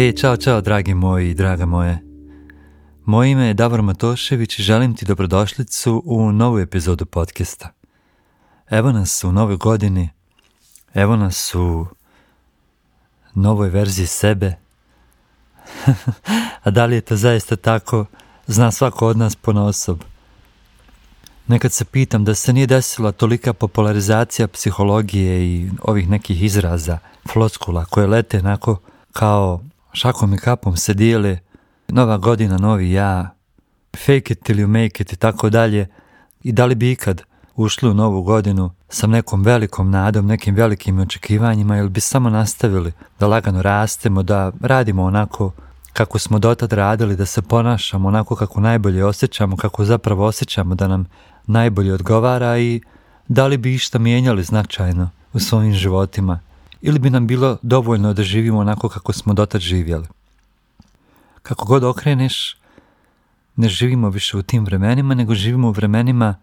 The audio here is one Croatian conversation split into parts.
Hej, čao, čao, dragi moji i draga moje. Moje ime je Davor Matošević i želim ti dobrodošlicu u novu epizodu podcasta. Evo nas u novoj godini, evo nas u novoj verziji sebe. A da li je to zaista tako, zna svako od nas ponaosob. Nekad se pitam da se nije desila tolika popularizacija psihologije i ovih nekih izraza, floskula koje lete onako kao šakom i kapom se dijele, nova godina, novi ja, fake it ili make it i tako dalje. I da li bi ikad ušli u novu godinu sa nekom velikom nadom, nekim velikim očekivanjima, ili bi samo nastavili da lagano rastemo, da radimo onako kako smo dotad radili, da se ponašamo onako kako najbolje osjećamo, kako zapravo osjećamo da nam najbolje odgovara, i da li bi išta mijenjali značajno u svojim životima, ili bi nam bilo dovoljno da živimo onako kako smo dotad živjeli. Kako god okreneš, ne živimo više u tim vremenima, nego živimo u vremenima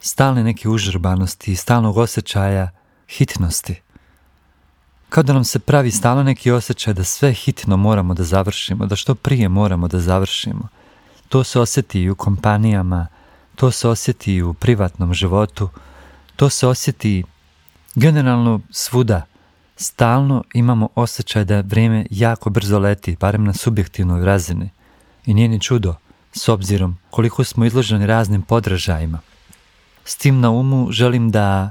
stalne neke užurbanosti, stalnog osjećaja hitnosti. Kao da nam se pravi stalno neki osjećaj da sve hitno moramo da završimo, da što prije moramo da završimo. To se osjeti i u kompanijama, to se osjeti i u privatnom životu, to se osjeti generalno svuda. Stalno imamo osjećaj da vrijeme jako brzo leti, barem na subjektivnoj razini. I nije ni čudo, s obzirom koliko smo izloženi raznim podražajima. S tim na umu želim da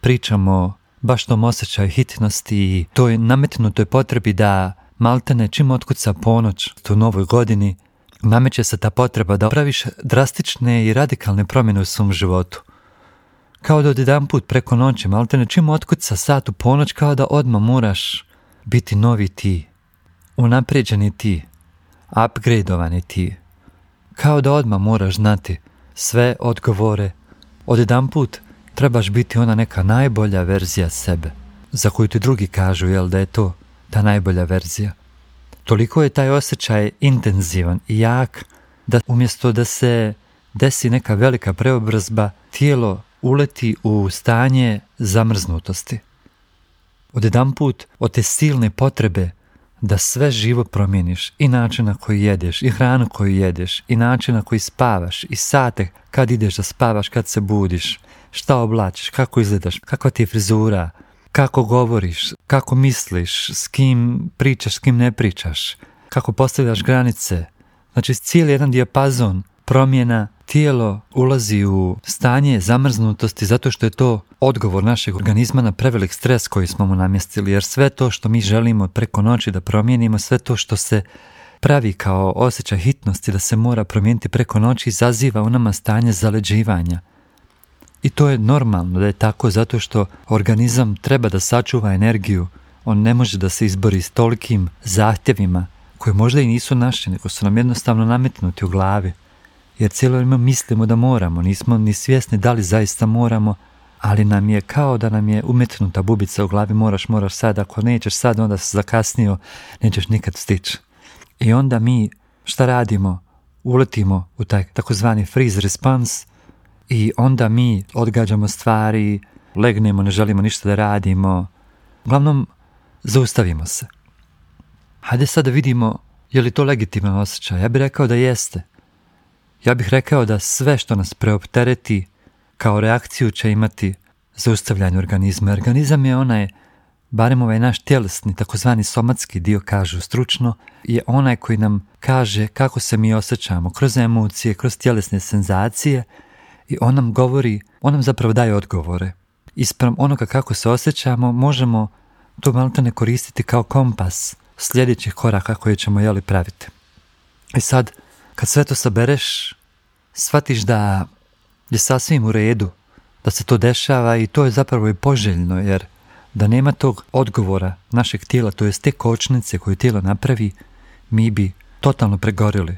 pričamo baš tom osjećaju hitnosti i toj nametnutoj potrebi da maltene čim otkuca ponoć u novoj godini, nameće se ta potreba da praviš drastične i radikalne promjene u svom životu. Kao da odjedanput preko noći, maltene čim otkuca sat u ponoć, kao da odmah moraš biti novi ti, unaprijeđeni ti, upgradeovani ti. Kao da odmah moraš znati sve odgovore. Odjedanput trebaš biti ona neka najbolja verzija sebe, za koju ti drugi kažu, jel, da je to ta najbolja verzija. Toliko je taj osjećaj intenzivan i jak, da umjesto da se desi neka velika preobrazba, tijelo uleti u stanje zamrznutosti. Odjedanput od te silne potrebe da sve živo promijeniš, i način na koji jedeš, i hranu koju jedeš, i način na koji spavaš, i sate kad ideš da spavaš, kad se budiš, šta oblačiš, kako izgledaš, kakva ti je frizura, kako govoriš, kako misliš, s kim pričaš, s kim ne pričaš, kako postavljaš granice. Znači, cijeli jedan dijapazon promjena, tijelo ulazi u stanje zamrznutosti, zato što je to odgovor našeg organizma na prevelik stres koji smo mu namjestili, jer sve to što mi želimo preko noći da promijenimo, sve to što se pravi kao osjećaj hitnosti da se mora promijeniti preko noći, izaziva u nama stanje zaleđivanja. I to je normalno da je tako, zato što organizam treba da sačuva energiju, on ne može da se izbori s tolikim zahtjevima koje možda i nisu naši, nego su nam jednostavno nametnuti u glavi. Jer cijelo vrijeme mislimo da moramo, nismo ni svjesni da li zaista moramo, ali nam je kao da nam je umetnuta bubica u glavi, moraš sad, ako nećeš sad, onda si zakasnio, nećeš nikad stići. I onda mi, šta radimo? Uletimo u taj takozvani freeze response i onda mi odgađamo stvari, legnemo, ne želimo ništa da radimo. Uglavnom, zaustavimo se. Hajde sad da vidimo je li to legitiman osjećaj. Ja bih rekao da jeste. Ja bih rekao da sve što nas preoptereti kao reakciju će imati zaustavljanje organizma. Organizam je onaj, barem ovaj naš tjelesni, takozvani somatski dio, kažu stručno, je onaj koji nam kaže kako se mi osjećamo, kroz emocije, kroz tjelesne senzacije, i on nam govori, on nam zapravo daje odgovore. Ispram onoga kako se osjećamo, možemo to maltene koristiti kao kompas sljedećih koraka koje ćemo praviti. I sad, kad sve to sabereš, shvatiš da je sasvim u redu da se to dešava, i to je zapravo i poželjno, jer da nema tog odgovora našeg tijela, to jest te kočnice koju tijelo napravi, mi bi totalno pregorili.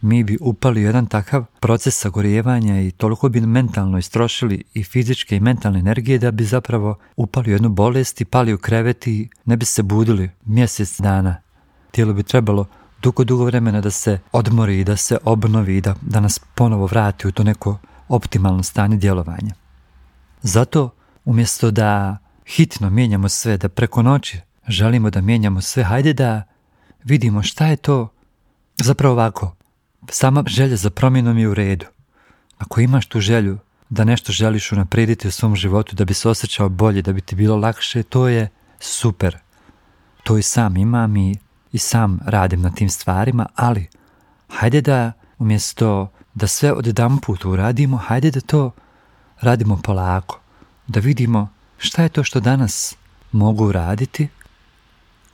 Mi bi upali u jedan takav proces sagorijevanja i toliko bi mentalno istrošili i fizičke i mentalne energije da bi zapravo upali u jednu bolest i pali u krevet i ne bi se budili mjesec dana. Tijelo bi trebalo dugo vremena da se odmori i da se obnovi i da nas ponovo vrati u to neko optimalno stanje djelovanja. Zato, umjesto da hitno mijenjamo sve, da preko noći želimo da mijenjamo sve, hajde da vidimo šta je to. Zapravo ovako, sama želja za promjenom je u redu. Ako imaš tu želju da nešto želiš unaprijediti u svom životu, da bi se osjećao bolje, da bi ti bilo lakše, to je super. To i sam imam i sam radim na tim stvarima, ali hajde da umjesto da sve odjedanput uradimo, hajde da to radimo polako. Da vidimo šta je to što danas mogu raditi,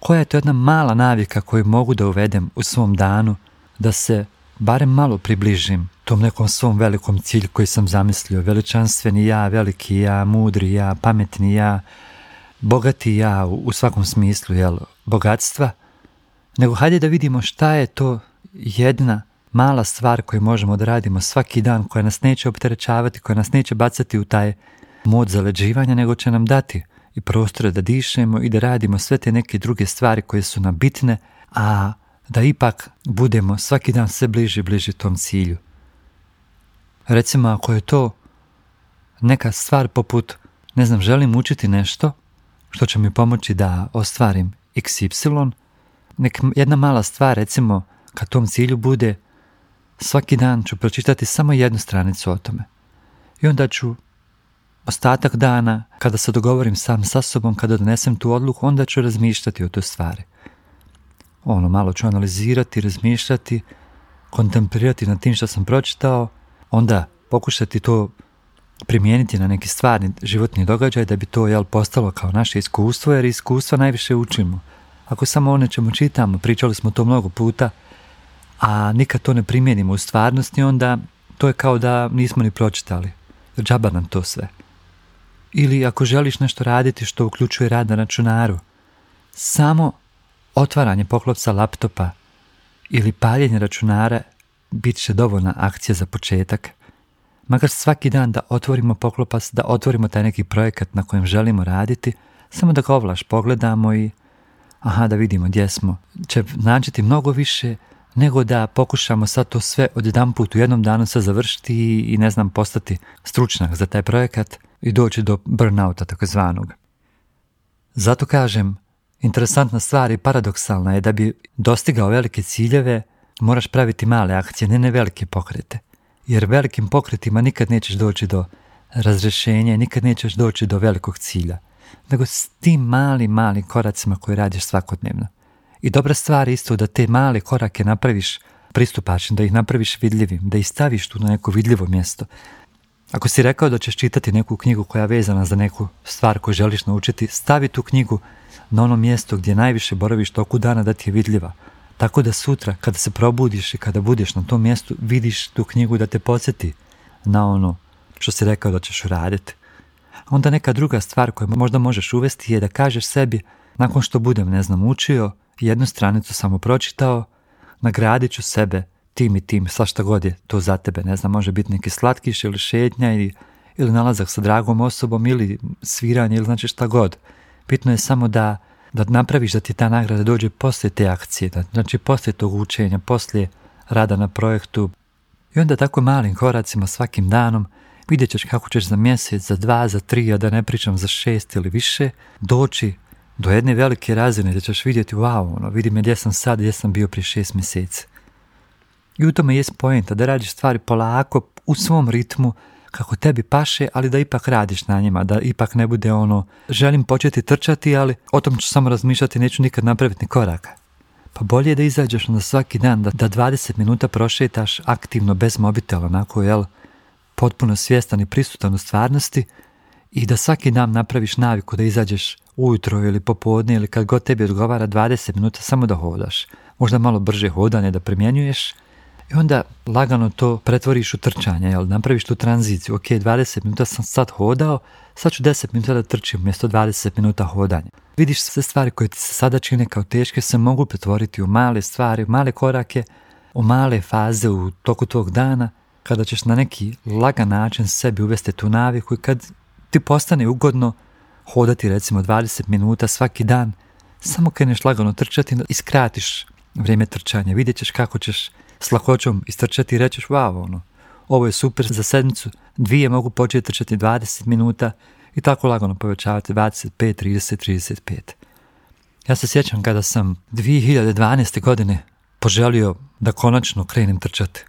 koja je to jedna mala navika koju mogu da uvedem u svom danu, da se barem malo približim tom nekom svom velikom cilju koji sam zamislio. Veličanstveni ja, veliki ja, mudri ja, pametni ja, bogati ja u svakom smislu, jel, bogatstva. Nego hajde da vidimo šta je to jedna mala stvar koju možemo da radimo svaki dan, koja nas neće opterećavati, koja nas neće bacati u taj mod zaleđivanja, nego će nam dati i prostora da dišemo i da radimo sve te neke druge stvari koje su nam bitne, a da ipak budemo svaki dan sve bliži i bliži tom cilju. Recimo, ako je to neka stvar poput, želim učiti nešto što će mi pomoći da ostvarim XY, jedna mala stvar, recimo, ka tom cilju bude svaki dan ću pročitati samo jednu stranicu o tome. I onda ću ostatak dana, kada se dogovorim sam sa sobom, kada donesem tu odluku, onda ću razmišljati o toj stvari. Malo ću analizirati, razmišljati, kontemplirati nad tim što sam pročitao, onda pokušati to primijeniti na neki stvarni životni događaj da bi to postalo kao naše iskustvo, jer iskustva najviše učimo. Ako samo o nečemu čitamo, pričali smo to mnogo puta, a nikad to ne primijenimo u stvarnosti, onda to je kao da nismo ni pročitali. Džaba nam to sve. Ili ako želiš nešto raditi što uključuje rad na računaru, samo otvaranje poklopca laptopa ili paljenje računara bit će dovoljna akcija za početak. Makar svaki dan da otvorimo poklopac, da otvorimo taj neki projekat na kojem želimo raditi, samo da ga pogledamo i da vidimo gdje smo, će značiti mnogo više nego da pokušamo sad to sve odjedanput u jednom danu se završiti i postati stručnjak za taj projekat i doći do burnouta takozvanog. Zato kažem, interesantna stvar i paradoksalna je da bi dostigao velike ciljeve moraš praviti male akcije, ne velike pokrete. Jer velikim pokretima nikad nećeš doći do razrješenja, nikad nećeš doći do velikog cilja. Nego s tim malim koracima koje radiš svakodnevno. I dobra stvar je isto da te male korake napraviš pristupačnim, da ih napraviš vidljivim, da ih staviš tu na neko vidljivo mjesto. Ako si rekao da ćeš čitati neku knjigu koja je vezana za neku stvar koju želiš naučiti, stavi tu knjigu na ono mjesto gdje najviše boraviš toku dana da ti je vidljiva. Tako da sutra kada se probudiš i kada budeš na tom mjestu, vidiš tu knjigu da te podsjeti na ono što si rekao da ćeš uraditi. Onda neka druga stvar koju možda možeš uvesti je da kažeš sebi, nakon što budem učio, jednu stranicu samo pročitao, nagradit ću sebe tim i tim, svašta god je to za tebe, može biti neki slatkiš ili šetnja ili nalazak sa dragom osobom ili sviranje ili šta god. Bitno je samo da napraviš da ti ta nagrada dođe poslije te akcije, poslije tog učenja, poslije rada na projektu. I onda tako malim koracima svakim danom vidjet ćeš kako ćeš za mjesec, za 2, za 3, a da ne pričam za 6 ili više, doći do jedne velike razine gdje ćeš vidjeti, vidi me gdje sam sad, gdje sam bio prije 6 mjeseci. I u tome je poenta, da radiš stvari polako, u svom ritmu, kako tebi paše, ali da ipak radiš na njima, da ipak ne bude želim početi trčati, ali o tom ću samo razmišljati, neću nikad napraviti ni koraka. Pa bolje je da izađeš na svaki dan, da 20 minuta prošetaš aktivno, bez mobitela, potpuno svjestan i prisutan u stvarnosti i da svaki dan napraviš naviku da izađeš ujutro ili popodne ili kad god tebi odgovara 20 minuta samo da hodaš. Možda malo brže hodanje da primjenjuješ i onda lagano to pretvoriš u trčanje, napraviš tu tranziciju. Ok, 20 minuta sam sad hodao, sad ću 10 minuta da trčim umjesto 20 minuta hodanja. Vidiš, sve stvari koje ti se sada čine kao teške se mogu pretvoriti u male stvari, u male korake, u male faze u toku tvog dana, kada ćeš na neki lagan način sebi uvesti tu naviku i kad ti postane ugodno hodati recimo 20 minuta svaki dan, samo kreneš lagano trčati i skratiš vrijeme trčanja. Vidjet ćeš kako ćeš s lakoćom istrčati i rećeš ovo je super, za sedmicu, 2 mogu početi trčati 20 minuta i tako lagano povećavati 25, 30, 35. Ja se sjećam kada sam 2012. godine poželio da konačno krenem trčati.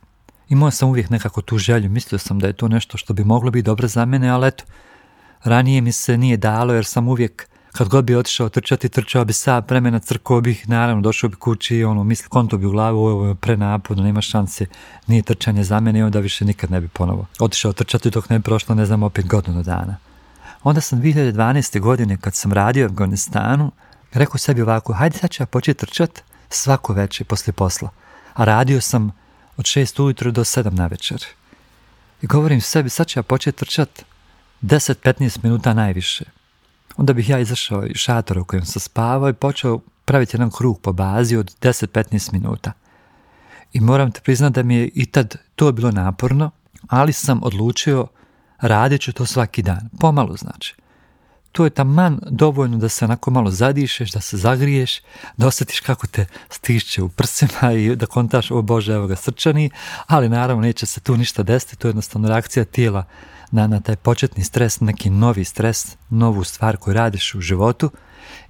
Imao sam uvijek nekako tu želju, mislio sam da je to nešto što bi moglo biti dobro za mene, ali eto, ranije mi se nije dalo jer sam uvijek, kad god bi otišao trčati, trčao bi sad vremena, crkao bih, naravno došao bi kući i konto bi u glavu, ovo je prenaporno, nema šanse, nije trčanje za mene i onda više nikad ne bi ponovo otišao trčati dok ne bi prošlo, ne znam, opet godinu dana. Onda sam 2012. godine kad sam radio u Afganistanu, rekao sebi ovako, hajde sad ću ja početi trčati svako večer poslije posla. A radio sam od 6 ujutro do 7 na večer. I govorim sebi, sad ću ja početi trčati 10-15 minuta najviše. Onda bih ja izašao iz šatora u kojem sam spavao i počeo praviti jedan krug po bazi od 10-15 minuta. I moram te priznati da mi je i tad to bilo naporno, ali sam odlučio radit ću to svaki dan. Pomalo znači. To je taman dovoljno da se onako malo zadišeš, da se zagriješ, da osjetiš kako te stišće u prsima i da kontaš, o Bože, evo ga srčani, ali naravno neće se tu ništa desiti, to je jednostavno reakcija tijela na taj početni stres, neki novi stres, novu stvar koju radiš u životu.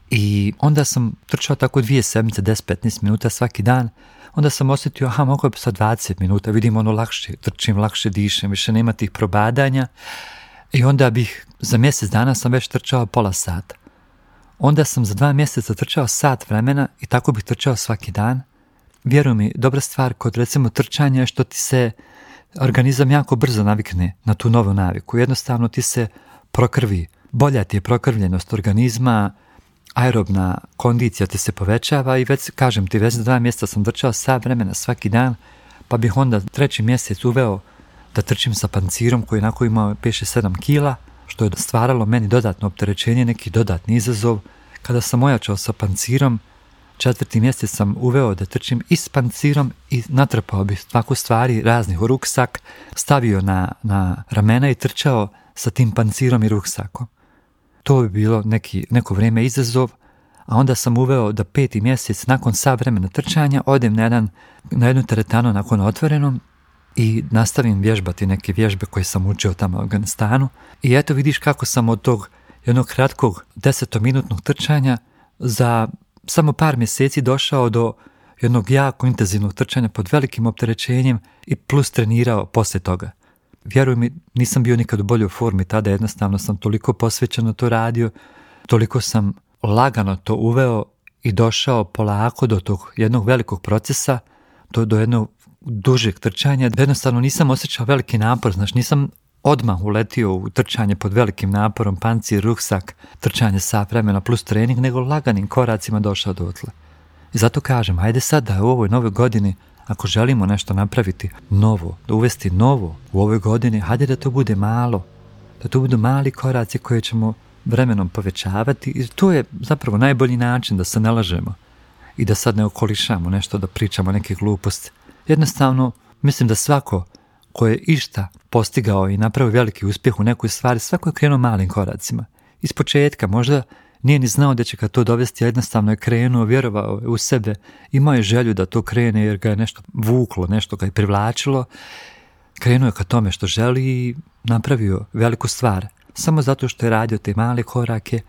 I onda sam trčao tako 2 sedmice, 10-15 minuta svaki dan, onda sam osjetio, aha, mogu bi sad 20 minuta, vidim lakše, trčim, lakše dišem, više nema tih probadanja. I onda bih, za mjesec dana sam već trčao pola sata. Onda sam za 2 mjeseca trčao sat vremena i tako bih trčao svaki dan. Vjeruj mi, dobra stvar kod recimo trčanja je što ti se organizam jako brzo navikne na tu novu naviku. Jednostavno ti se prokrvi, bolja ti je prokrvljenost organizma, aerobna kondicija ti se povećava i već, kažem ti, već za 2 mjeseca sam trčao sat vremena svaki dan, pa bih onda 3. mjesec uveo da trčim sa pancirom koji onako imao 5-7 kila, što je stvaralo meni dodatno opterećenje, neki dodatni izazov. Kada sam ojačao sa pancirom, 4. mjesec sam uveo da trčim i s pancirom i natrpao bih svaku stvari raznih u ruksak, stavio na ramena i trčao sa tim pancirom i ruksakom. To bi bilo neko vrijeme izazov, a onda sam uveo da 5. mjesec nakon sat vremena trčanja odem na jednu teretanu nakon otvorenom i nastavim vježbati neke vježbe koje sam učio tamo u Afganistanu. I eto vidiš kako sam od tog jednog kratkog 10-minutnog trčanja za samo par mjeseci došao do jednog jako intenzivnog trčanja pod velikim opterećenjem i plus trenirao poslije toga. Vjeruj mi, nisam bio nikad u boljoj formi tada, jednostavno sam toliko posvećeno to radio, toliko sam lagano to uveo i došao polako do tog jednog velikog procesa, do jednog dužeg trčanja, jednostavno nisam osjećao veliki napor, znaš, nisam odmah uletio u trčanje pod velikim naporom, pancir, ruksak, trčanje sa vremena plus trening, nego laganim koracima došao dotle. I zato kažem, ajde sad da u ovoj novoj godini, ako želimo nešto napraviti novo, da uvesti novo u ovoj godini, hajde da to bude malo, da to budu mali koraci koje ćemo vremenom povećavati i to je zapravo najbolji način da se ne lažemo i da sad ne okolišamo nešto, da pričamo neke gluposti. Jednostavno, mislim da svako ko je išta postigao i napravio veliki uspjeh u nekoj stvari, svako je krenuo malim koracima. Iz početka možda nije ni znao da će ga to dovesti, jednostavno je krenuo, vjerovao je u sebe, imao je želju da to krene jer ga je nešto vuklo, nešto ga je privlačilo. Krenuo je ka tome što želi i napravio veliku stvar. Samo zato što je radio te male korake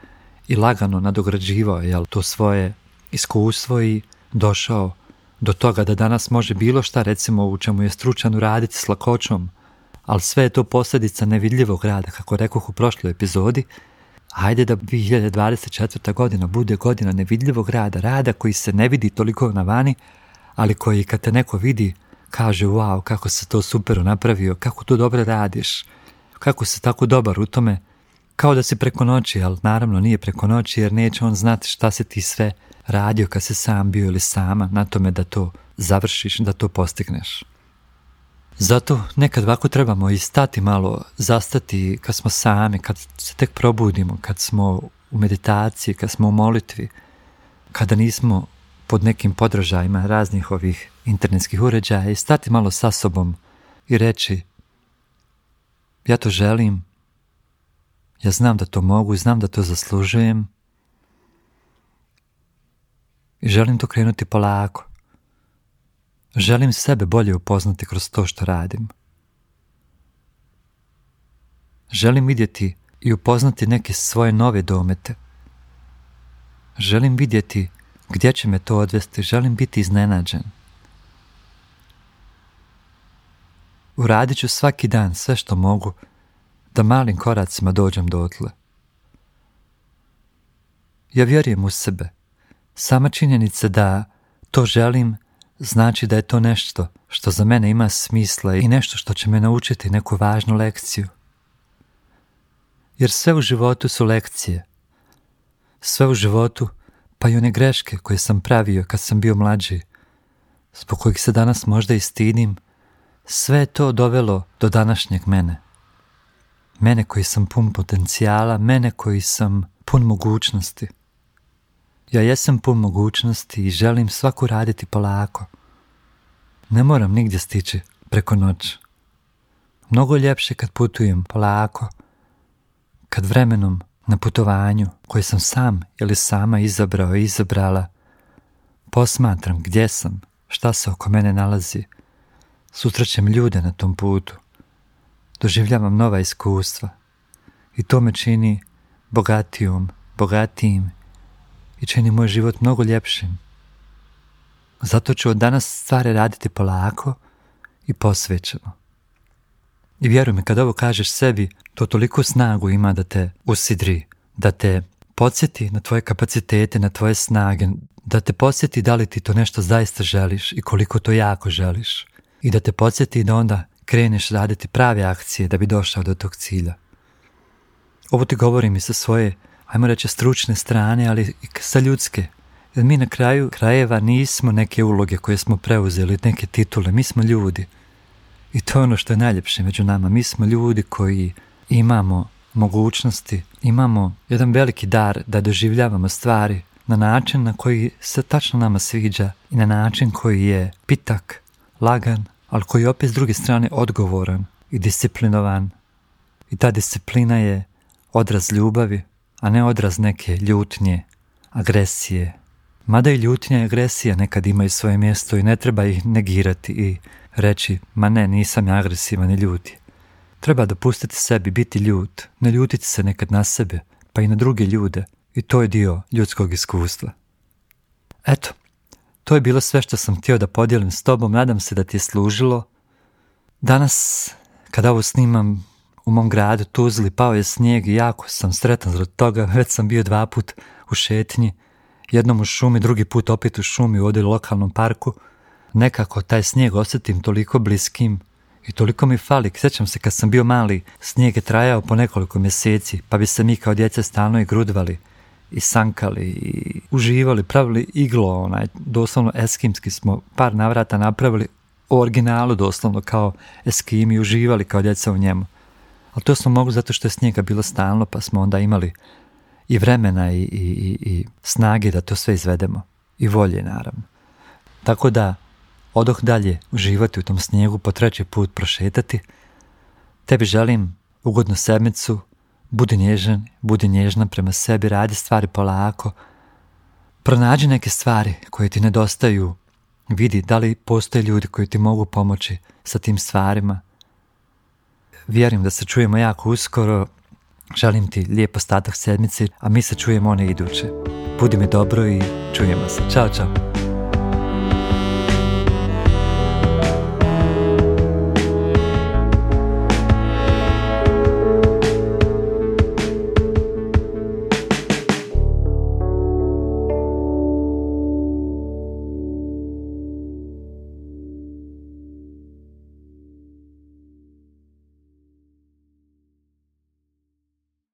i lagano nadograđivao je to svoje iskustvo i došao do toga da danas može bilo šta, recimo u čemu je stručan, uraditi s lakoćom, ali sve je to posljedica nevidljivog rada, kako rekoh u prošloj epizodi. Hajde da 2024. godina bude godina nevidljivog rada, rada koji se ne vidi toliko na vani, ali koji kad te neko vidi, kaže wow, kako se to super napravio, kako to dobro radiš, kako si tako dobar u tome, kao da si preko noći, ali naravno nije preko noći jer neće on znati šta si ti sve radio kad si sam bio ili sama na tome da to završiš, da to postigneš. Zato nekad ovako trebamo i stati malo, zastati kad smo sami, kad se tek probudimo, kad smo u meditaciji, kad smo u molitvi, kada nismo pod nekim podržajima raznih ovih internetskih uređaja i stati malo sa sobom i reći ja to želim, ja znam da to mogu, znam da to zaslužujem i želim to krenuti polako. Želim sebe bolje upoznati kroz to što radim. Želim vidjeti i upoznati neke svoje nove domete. Želim vidjeti gdje će me to odvesti, želim biti iznenađen. Uradit ću svaki dan sve što mogu da malim koracima dođem dotle. Ja vjerujem u sebe. Sama činjenica da to želim znači da je to nešto što za mene ima smisla i nešto što će me naučiti neku važnu lekciju. Jer sve u životu su lekcije. Sve u životu, pa i one greške koje sam pravio kad sam bio mlađi, zbog kojih se danas možda i stidim, sve je to dovelo do današnjeg mene. Mene koji sam pun potencijala, mene koji sam pun mogućnosti. Ja jesam pun mogućnosti i želim svaku raditi polako. Ne moram nigdje stići preko noći. Mnogo ljepše kad putujem polako, kad vremenom na putovanju koje sam sam ili sama izabrao i izabrala, posmatram gdje sam, šta se oko mene nalazi. Susrećem ljude na tom putu. Doživljavam nova iskustva. I to me čini bogatijim i čini moj život mnogo ljepšim. Zato ću od danas stvari raditi polako i posvećeno. I vjeruj mi, kad ovo kažeš sebi, to toliko snagu ima da te usidri, da te podsjeti na tvoje kapacitete, na tvoje snage, da te podsjeti da li ti to nešto zaista želiš i koliko to jako želiš. I da te podsjeti da onda kreneš raditi prave akcije da bi došao do tog cilja. Ovo ti govorim i sa svoje, ajmo reći, stručne strane, ali i sa ljudske. Jer mi na kraju krajeva nismo neke uloge koje smo preuzeli, neke titule, mi smo ljudi. I to je ono što je najljepše među nama. Mi smo ljudi koji imamo mogućnosti, imamo jedan veliki dar da doživljavamo stvari na način na koji se tačno nama sviđa i na način koji je pitak, lagan, ali koji je opet s druge strane odgovoran i disciplinovan. I ta disciplina je odraz ljubavi, a ne odraz neke ljutnje, agresije. Mada i ljutnja i agresija nekad imaju svoje mjesto i ne treba ih negirati i reći, ma ne, nisam ja agresivan i ljuti. Treba dopustiti sebi biti ljut, ne ljutiti se nekad na sebe, pa i na druge ljude. I to je dio ljudskog iskustva. Eto, to je bilo sve što sam htio da podijelim s tobom, nadam se da ti je služilo. Danas, kada ovo snimam, u mom gradu Tuzli pao je snijeg i jako sam sretan zbog toga, već sam bio 2 puta u šetnji, jednom u šumi, drugi put opet u šumi u ovdje lokalnom parku. Nekako taj snijeg osjetim toliko bliskim i toliko mi fali. Sjećam se kad sam bio mali, snijeg je trajao po nekoliko mjeseci, pa bi se mi kao djeca stalno i grudvali i sankali i uživali, pravili iglo, doslovno eskimski smo par navrata napravili u originalu, doslovno kao eskimi, uživali kao djeca u njemu. Ali to smo mogli zato što je snijega bilo stalno, pa smo onda imali i vremena i snage da to sve izvedemo. I volje, naravno. Tako da odoh dalje uživati u tom snijegu, po 3. put prošetati. Tebi želim ugodnu sedmicu, budi nježan, budi nježna prema sebi, radi stvari polako. Pronađi neke stvari koje ti nedostaju, vidi da li postoje ljudi koji ti mogu pomoći sa tim stvarima. Vjerujem da se čujemo jako uskoro, želim ti lijep ostatak sedmice, a mi se čujemo one iduće. Budi mi dobro i čujemo se. Ćao, čao.